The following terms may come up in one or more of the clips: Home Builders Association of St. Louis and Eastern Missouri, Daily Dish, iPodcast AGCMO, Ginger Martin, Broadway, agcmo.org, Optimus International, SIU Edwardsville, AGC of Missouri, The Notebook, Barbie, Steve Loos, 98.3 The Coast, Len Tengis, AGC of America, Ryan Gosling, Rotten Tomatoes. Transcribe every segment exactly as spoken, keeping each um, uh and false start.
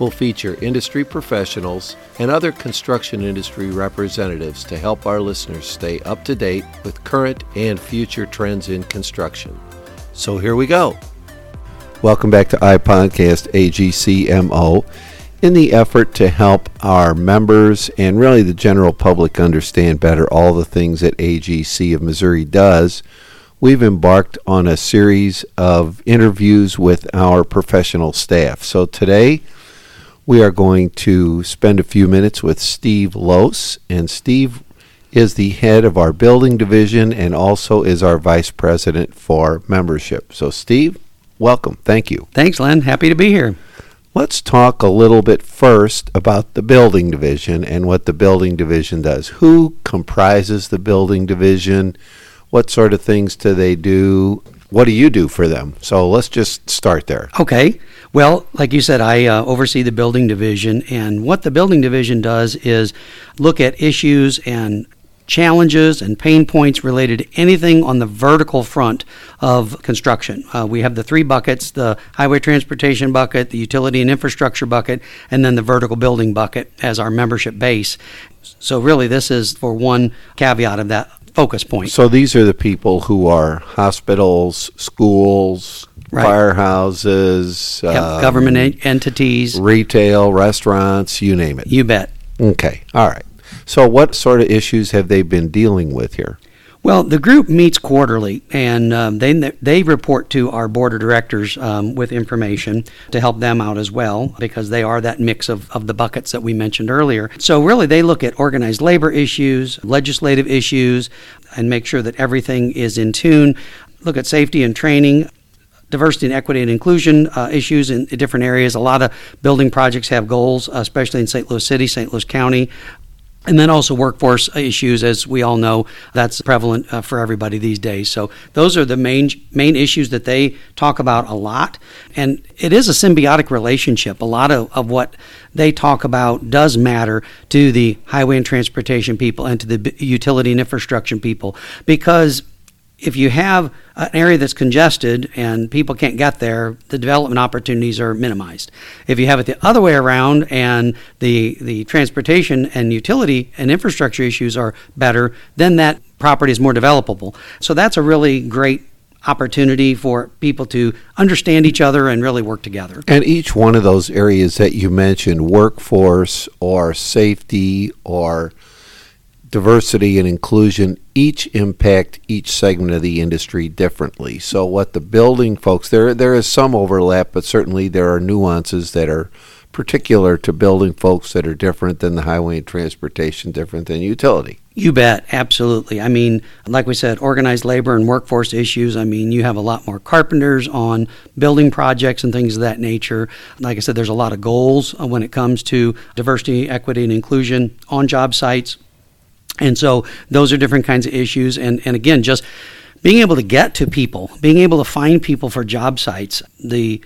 We'll feature industry professionals and other construction industry representatives to help our listeners stay up to date with current and future trends in construction. So here we go. Welcome back to iPodcast A G C M O. In the effort to help our members and really the general public understand better all the things that A G C of Missouri does, we've embarked on a series of interviews with our professional staff. So today, we are going to spend a few minutes with Steve Loos, and Steve is the head of our building division and also is our vice president for membership. So Steve, welcome. Thank you. Thanks, Len. Happy to be here. Let's talk a little bit first about the building division and what the building division does. Who comprises the building division? What sort of things do they do? What do you do for them? So let's just start there. Okay. Well, like you said, I uh, oversee the building division, and what the building division does is look at issues and challenges and pain points related to anything on the vertical front of construction. Uh, we have the three buckets, the highway transportation bucket, the utility and infrastructure bucket, and then the vertical building bucket as our membership base. So really this is for one caveat of that focus point. So these are the people who are hospitals, schools, right. Firehouses, yep. um, government en- entities, retail, restaurants, you name it. You bet. Okay. All right. So what sort of issues have they been dealing with here? Well, the group meets quarterly, and um, they they report to our board of directors um, with information to help them out as well, because they are that mix of, of the buckets that we mentioned earlier. So really, they look at organized labor issues, legislative issues, and make sure that everything is in tune. Look at safety and training, diversity and equity and inclusion uh, issues in, in different areas. A lot of building projects have goals, especially in Saint Louis City, Saint Louis County. And then also workforce issues, as we all know, that's prevalent uh, for everybody these days. So those are the main main issues that they talk about a lot. And it is a symbiotic relationship. A lot of, of what they talk about does matter to the highway and transportation people and to the utility and infrastructure people, because if you have an area that's congested and people can't get there, the development opportunities are minimized. If you have it the other way around and the the transportation and utility and infrastructure issues are better, then that property is more developable. So that's a really great opportunity for people to understand each other and really work together. And each one of those areas that you mentioned, workforce or safety or diversity and inclusion, each impact each segment of the industry differently. So what the building folks, there there is some overlap, but certainly there are nuances that are particular to building folks that are different than the highway and transportation, different than utility. You bet. Absolutely. I mean, like we said, organized labor and workforce issues. I mean, you have a lot more carpenters on building projects and things of that nature. Like I said, there's a lot of goals when it comes to diversity, equity, and inclusion on job sites. And so those are different kinds of issues. And, and again, just being able to get to people, being able to find people for job sites, the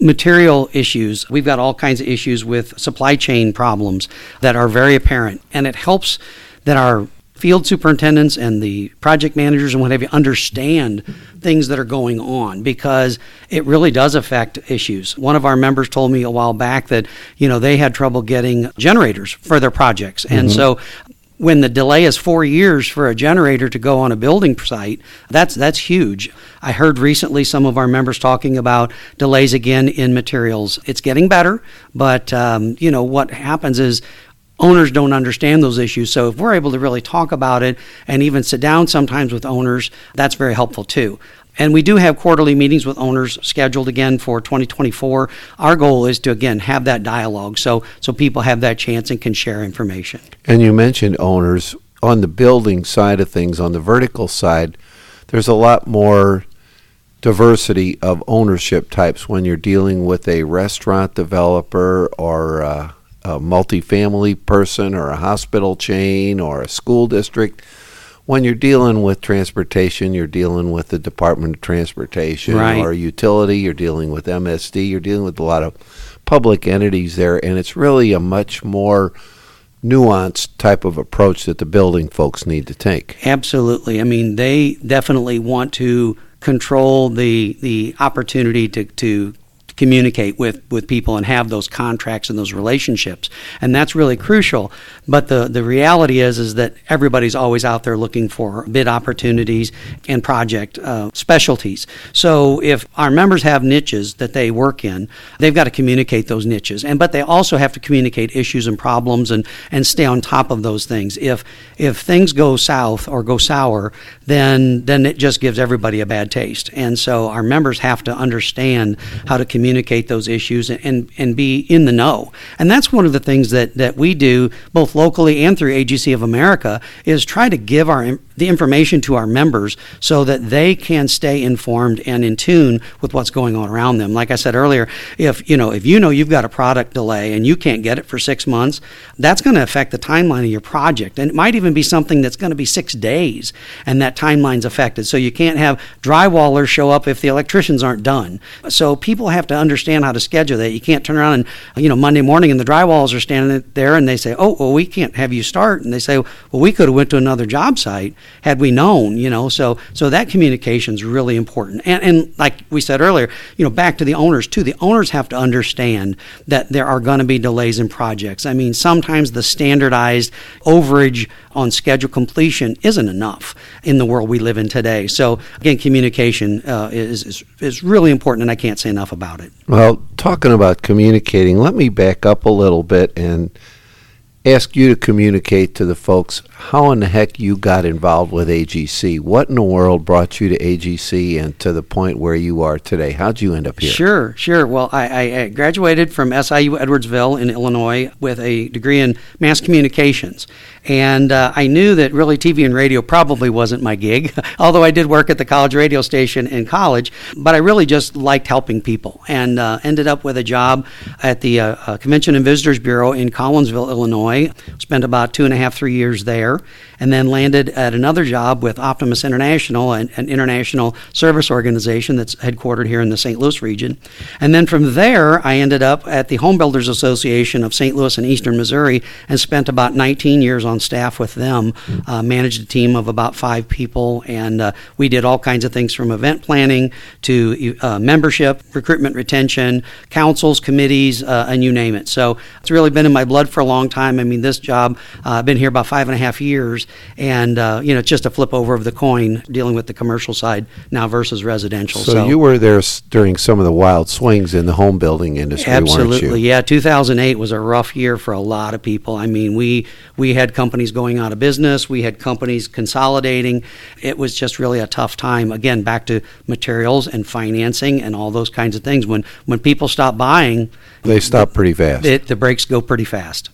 material issues. We've got all kinds of issues with supply chain problems that are very apparent. And it helps that our field superintendents and the project managers and what have you understand things that are going on, because it really does affect issues. One of our members told me a while back that, you know, they had trouble getting generators for their projects. Mm-hmm. And so when the delay is four years for a generator to go on a building site, that's that's huge. I heard recently some of our members talking about delays again in materials. It's getting better, but um, you know what happens is owners don't understand those issues. So if we're able to really talk about it and even sit down sometimes with owners, that's very helpful too. And we do have quarterly meetings with owners scheduled again for twenty twenty-four. Our goal is to, again, have that dialogue so so people have that chance and can share information. And you mentioned owners. On the building side of things, on the vertical side, there's a lot more diversity of ownership types when you're dealing with a restaurant developer or a, a multifamily person or a hospital chain or a school district. when you're dealing with transportation, you're dealing with the Department of Transportation, right, or utility, you're dealing with M S D, you're dealing with a lot of public entities there, and it's really a much more nuanced type of approach that the building folks need to take. Absolutely. I mean, they definitely want to control the the opportunity to, to communicate with, with people and have those contracts and those relationships. And that's really crucial. But the, the reality is is that everybody's always out there looking for bid opportunities and project uh, specialties. So if our members have niches that they work in, they've got to communicate those niches. And but they also have to communicate issues and problems and, and stay on top of those things. If if things go south or go sour, then then it just gives everybody a bad taste. And so our members have to understand how to communicate communicate those issues and, and be in the know. And that's one of the things that, that we do both locally and through A G C of America is try to give our the information to our members so that they can stay informed and in tune with what's going on around them. Like I said earlier, if you know if you know you've got a product delay and you can't get it for six months, that's going to affect the timeline of your project. And it might even be something that's going to be six days and that timeline's affected. So you can't have drywallers show up if the electricians aren't done. So people have to understand how to schedule that. You can't turn around and, you know, Monday morning and the drywallers are standing there and they say, oh, well, we can't have you start. And they say, well, we could have went to another job site had we known, you know. So so that communication is really important. And, and like we said earlier, you know, back to the owners, too. The owners have to understand that there are going to be delays in projects. I mean, sometimes the standardized overage on schedule completion isn't enough in the world we live in today. So, again, communication uh, is, is is really important, and I can't say enough about it. Well, talking about communicating, let me back up a little bit and ask you to communicate to the folks how in the heck you got involved with A G C. What in the world brought you to A G C and to the point where you are today? How'd you end up here? Sure, sure. Well, I, I graduated from S I U Edwardsville in Illinois with a degree in mass communications. And uh, I knew that really T V and radio probably wasn't my gig, although I did work at the college radio station in college. But I really just liked helping people and uh, ended up with a job at the uh, uh, Convention and Visitors Bureau in Collinsville, Illinois. Spent about two and a half, three years there, and then landed at another job with Optimus International, an, an international service organization that's headquartered here in the Saint Louis region. And then from there, I ended up at the Home Builders Association of Saint Louis and Eastern Missouri and spent about nineteen years on staff with them, uh, managed a team of about five people, and uh, we did all kinds of things from event planning to uh, membership, recruitment, retention, councils, committees, uh, and you name it. So it's really been in my blood for a long time. I mean, this job, uh, I've been here about five and a half years, and uh, you know, it's just a flip over of the coin dealing with the commercial side now versus residential. So, so. you were there during some of the wild swings in the home building industry, absolutely, weren't you? Yeah, two thousand eight was a rough year for a lot of people. I mean, we, we had come companies going out of business. We had companies consolidating. It was just really a tough time. Again, back to materials and financing and all those kinds of things. When when people stop buying, they stop the, pretty fast. It, the brakes go pretty fast.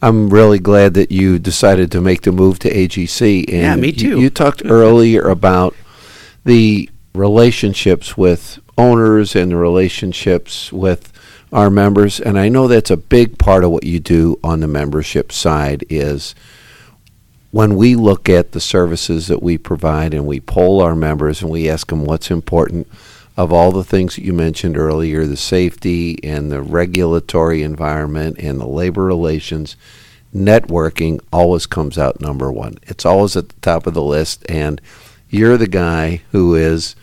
I'm really glad that you decided to make the move to A G C. And yeah, me too. You, you talked earlier about the relationships with owners and the relationships with our members, and I know that's a big part of what you do on the membership side is when we look at the services that we provide and we poll our members and we ask them what's important of all the things that you mentioned earlier, the safety and the regulatory environment and the labor relations, networking always comes out number one. It's always at the top of the list, and you're the guy who is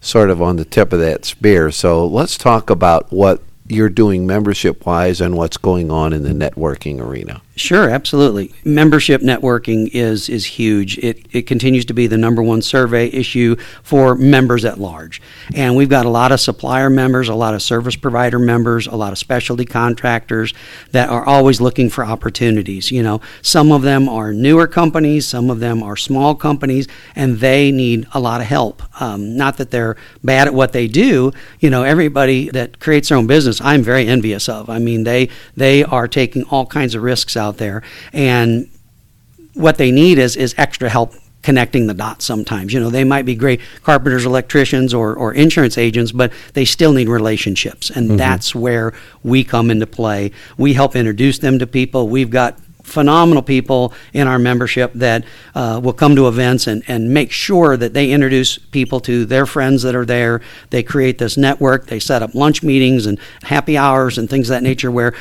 sort of on the tip of that spear. So let's talk about what you're doing membership-wise and what's going on in the networking arena. Sure, absolutely. Membership networking is is huge. It it continues to be the number one survey issue for members at large. And we've got a lot of supplier members, a lot of service provider members, a lot of specialty contractors that are always looking for opportunities. You know, some of them are newer companies, some of them are small companies, and they need a lot of help. Um, not that they're bad at what they do. You know, everybody that creates their own business, I'm very envious of. I mean, they they are taking all kinds of risks out there, and what they need is is extra help connecting the dots sometimes. You know, they might be great carpenters, electricians, or, or insurance agents, but they still need relationships, and mm-hmm. that's where we come into play. We help introduce them to people. We've got phenomenal people in our membership that uh, will come to events and, and make sure that they introduce people to their friends that are there. They create this network. They set up lunch meetings and happy hours and things of that nature where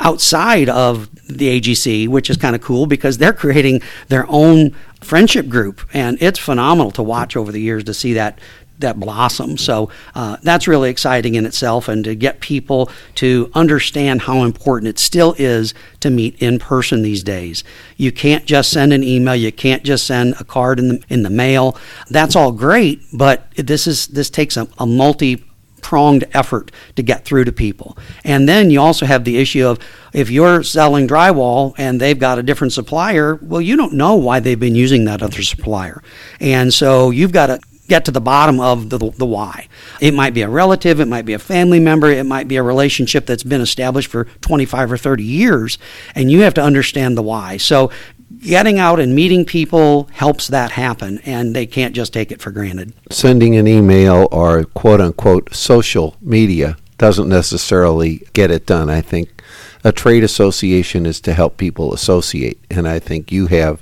outside of the A G C, which is kind of cool because they're creating their own friendship group. And it's phenomenal to watch over the years to see that that blossom. So uh, that's really exciting in itself, and to get people to understand how important it still is to meet in person these days. You can't just send an email. You can't just send a card in the, in the mail. That's all great, but this is this takes a, a multi pronged effort to get through to people. And then you also have the issue of if you're selling drywall and they've got a different supplier, well, you don't know why they've been using that other supplier. And so you've got to get to the bottom of the the why. It might be a relative, it might be a family member, it might be a relationship that's been established for twenty-five or thirty years, and you have to understand the why. So getting out and meeting people helps that happen, and they can't just take it for granted. Sending an email or quote-unquote social media doesn't necessarily get it done. I think a trade association is to help people associate, and I think you have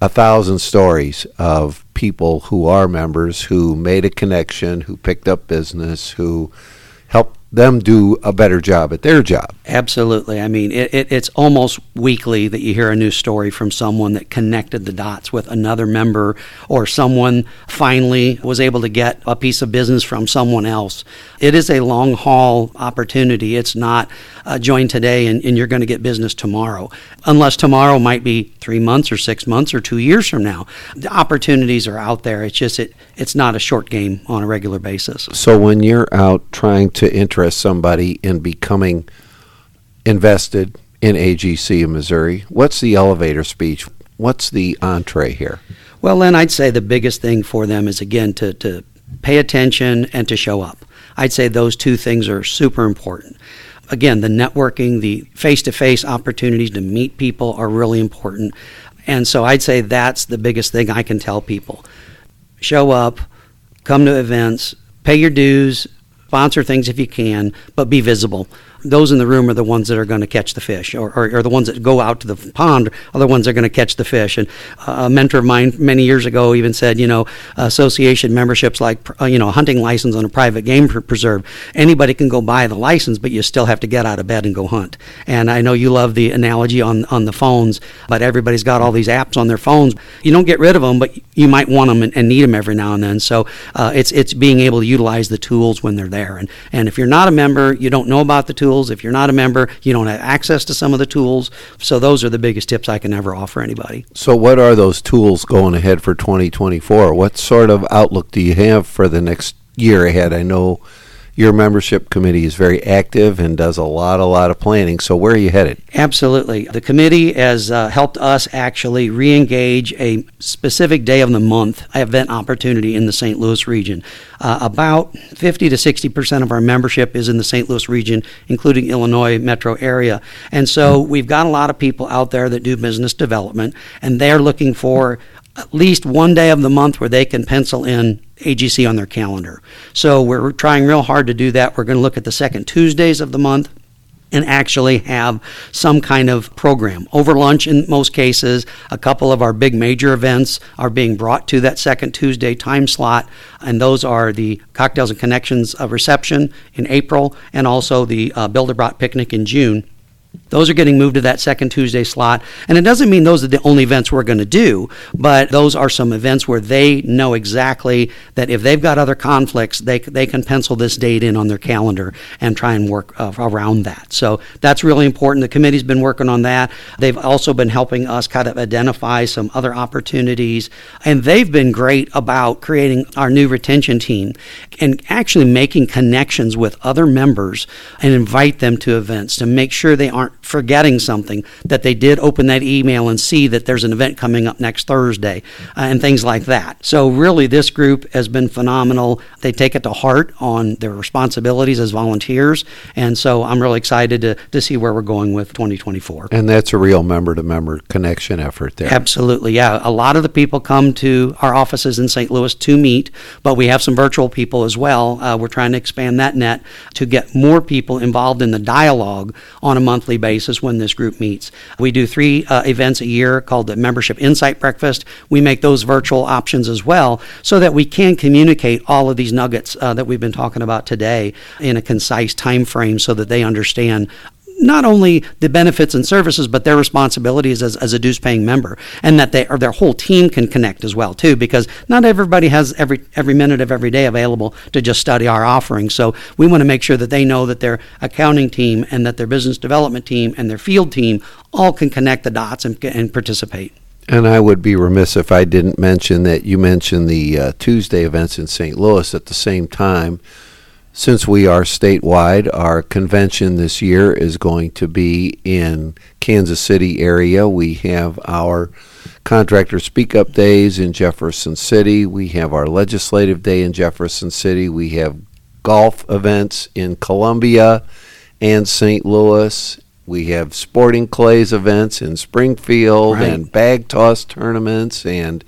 a thousand stories of people who are members, who made a connection, who picked up business, who helped them do a better job at their job. Absolutely. I mean, it, it, it's almost weekly that you hear a new story from someone that connected the dots with another member, or someone finally was able to get a piece of business from someone else. It is a long haul opportunity. It's not uh, join today and, and you're going to get business tomorrow, unless tomorrow might be three months or six months or two years from now. The opportunities are out there. It's just it it's not a short game on a regular basis. So when you're out trying to interest somebody in becoming invested in A G C of Missouri, what's the elevator speech? What's the entree here? Well, Len, I'd say the biggest thing for them is, again, to, to pay attention and to show up. I'd say those two things are super important. Again, the networking, the face-to-face opportunities to meet people are really important. And so I'd say that's the biggest thing I can tell people. Show up, come to events, pay your dues, sponsor things if you can, but be visible. Those in the room are the ones that are going to catch the fish, or, or, or the ones that go out to the pond are the ones that are going to catch the fish. And a mentor of mine many years ago even said, you know, association memberships like, you know, a hunting license on a private game preserve. Anybody can go buy the license, but you still have to get out of bed and go hunt. And I know you love the analogy on, on the phones, but everybody's got all these apps on their phones. You don't get rid of them, but you might want them and, and need them every now and then. So uh, it's it's being able to utilize the tools when they're there. There. And, and if you're not a member, you don't know about the tools. If you're not a member, you don't have access to some of the tools. So those are the biggest tips I can ever offer anybody. So what are those tools going ahead for twenty twenty-four? What sort of outlook do you have for the next year ahead? I know your membership committee is very active and does a lot, a lot of planning. So where are you headed? Absolutely. The committee has uh, helped us actually re-engage a specific day of the month event opportunity in the Saint Louis region. Uh, about fifty to sixty percent of our membership is in the Saint Louis region, including Illinois metro area. And so we've got a lot of people out there that do business development, and they're looking for at least one day of the month where they can pencil in A G C on their calendar. So we're trying real hard to do that. We're going to look at the second Tuesdays of the month and actually have some kind of program. Over lunch in most cases, a couple of our big major events are being brought to that second Tuesday time slot, and those are the Cocktails and Connections reception in April and also the uh, Bilderbrot Picnic in June. Those are getting moved to that second Tuesday slot, and it doesn't mean those are the only events we're going to do, but those are some events where they know exactly that if they've got other conflicts, they they can pencil this date in on their calendar and try and work uh, around that. So that's really important. The committee's been working on that. They've also been helping us kind of identify some other opportunities, and they've been great about creating our new retention team and actually making connections with other members and invite them to events to make sure they aren't forgetting something, that they did open that email and see that there's an event coming up next Thursday uh, and things like that. So really this group has been phenomenal. They take it to heart on their responsibilities as volunteers, and so I'm really excited to, to see where we're going with twenty twenty-four. And that's a real member-to-member connection effort there. Absolutely, yeah. A lot of the people come to our offices in Saint Louis to meet, but we have some virtual people as well. Uh, we're trying to expand that net to get more people involved in the dialogue on a monthly monthly basis when this group meets. We do three uh, events a year called the Membership Insight Breakfast. We make those virtual options as well so that we can communicate all of these nuggets uh, that we've been talking about today in a concise time frame so that they understand not only the benefits and services, but their responsibilities as, as a dues-paying member, and that they or their whole team can connect as well too, because not everybody has every every minute of every day available to just study our offerings. So we want to make sure that they know that their accounting team and that their business development team and their field team all can connect the dots and, and participate. And I would be remiss if I didn't mention that you mentioned the uh, Tuesday events in Saint Louis at the same time. Since we are statewide, our convention this year is going to be in Kansas City area. We have our Contractor Speak Up Days in Jefferson City. We have our Legislative Day in Jefferson City. We have golf events in Columbia and Saint Louis. We have sporting clays events in Springfield, right, and bag toss tournaments, and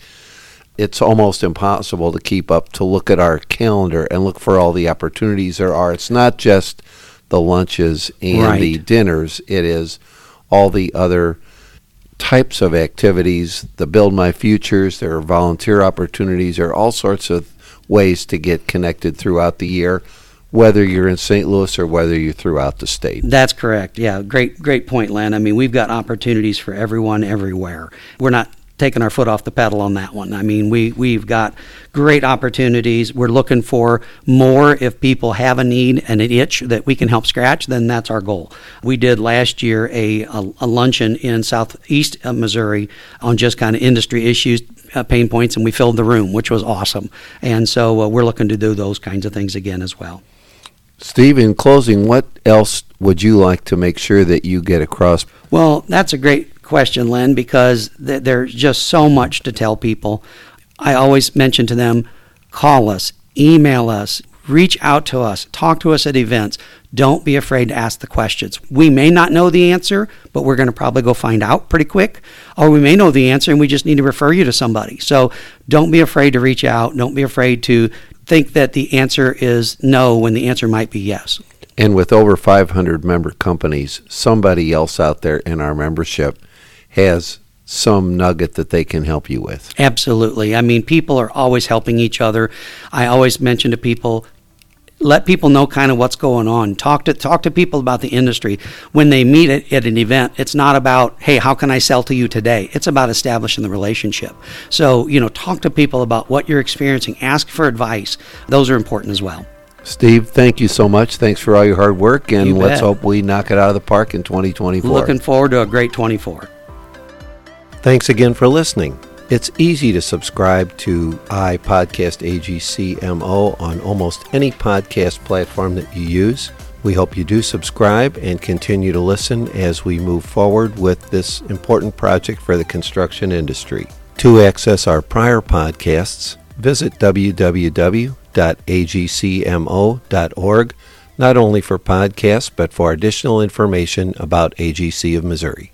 it's almost impossible to keep up, to look at our calendar and look for all the opportunities there are. It's not just the lunches and right. the dinners. It is all the other types of activities, the Build My Futures, there are volunteer opportunities, there are all sorts of ways to get connected throughout the year, whether you're in Saint Louis or whether you're throughout the state. That's correct. Yeah, great, great point, Len. I mean, we've got opportunities for everyone everywhere. We're not taking our foot off the pedal on that one. I mean, we, we've got great opportunities. We're looking for more. If people have a need and an itch that we can help scratch, then that's our goal. We did last year a, a, a luncheon in southeast Missouri on just kind of industry issues, uh, pain points, and we filled the room, which was awesome. And so uh, we're looking to do those kinds of things again as well. Steve, in closing, what else would you like to make sure that you get across? Well, that's a great question, Len, because th- there's just so much to tell people. I always mention to them, call us, email us, reach out to us, talk to us at events. Don't be afraid to ask the questions. We may not know the answer, but we're going to probably go find out pretty quick, or we may know the answer and we just need to refer you to somebody. So don't be afraid to reach out. Don't be afraid to think that the answer is no when the answer might be yes. And with over five hundred member companies, somebody else out there in our membership has some nugget that they can help you with. Absolutely. I mean, people are always helping each other. I always mention to people, let people know kind of what's going on. Talk to talk to people about the industry. When they meet at, at an event, it's not about, hey, how can I sell to you today? It's about establishing the relationship. So, you know, talk to people about what you're experiencing. Ask for advice. Those are important as well. Steve, thank you so much. Thanks for all your hard work, and let's hope we knock it out of the park in twenty twenty-four. Looking forward to a great twenty-four. Thanks again for listening. It's easy to subscribe to iPodcast A G C M O on almost any podcast platform that you use. We hope you do subscribe and continue to listen as we move forward with this important project for the construction industry. To access our prior podcasts, visit w w w dot a g c m o dot org, not only for podcasts, but for additional information about A G C of Missouri.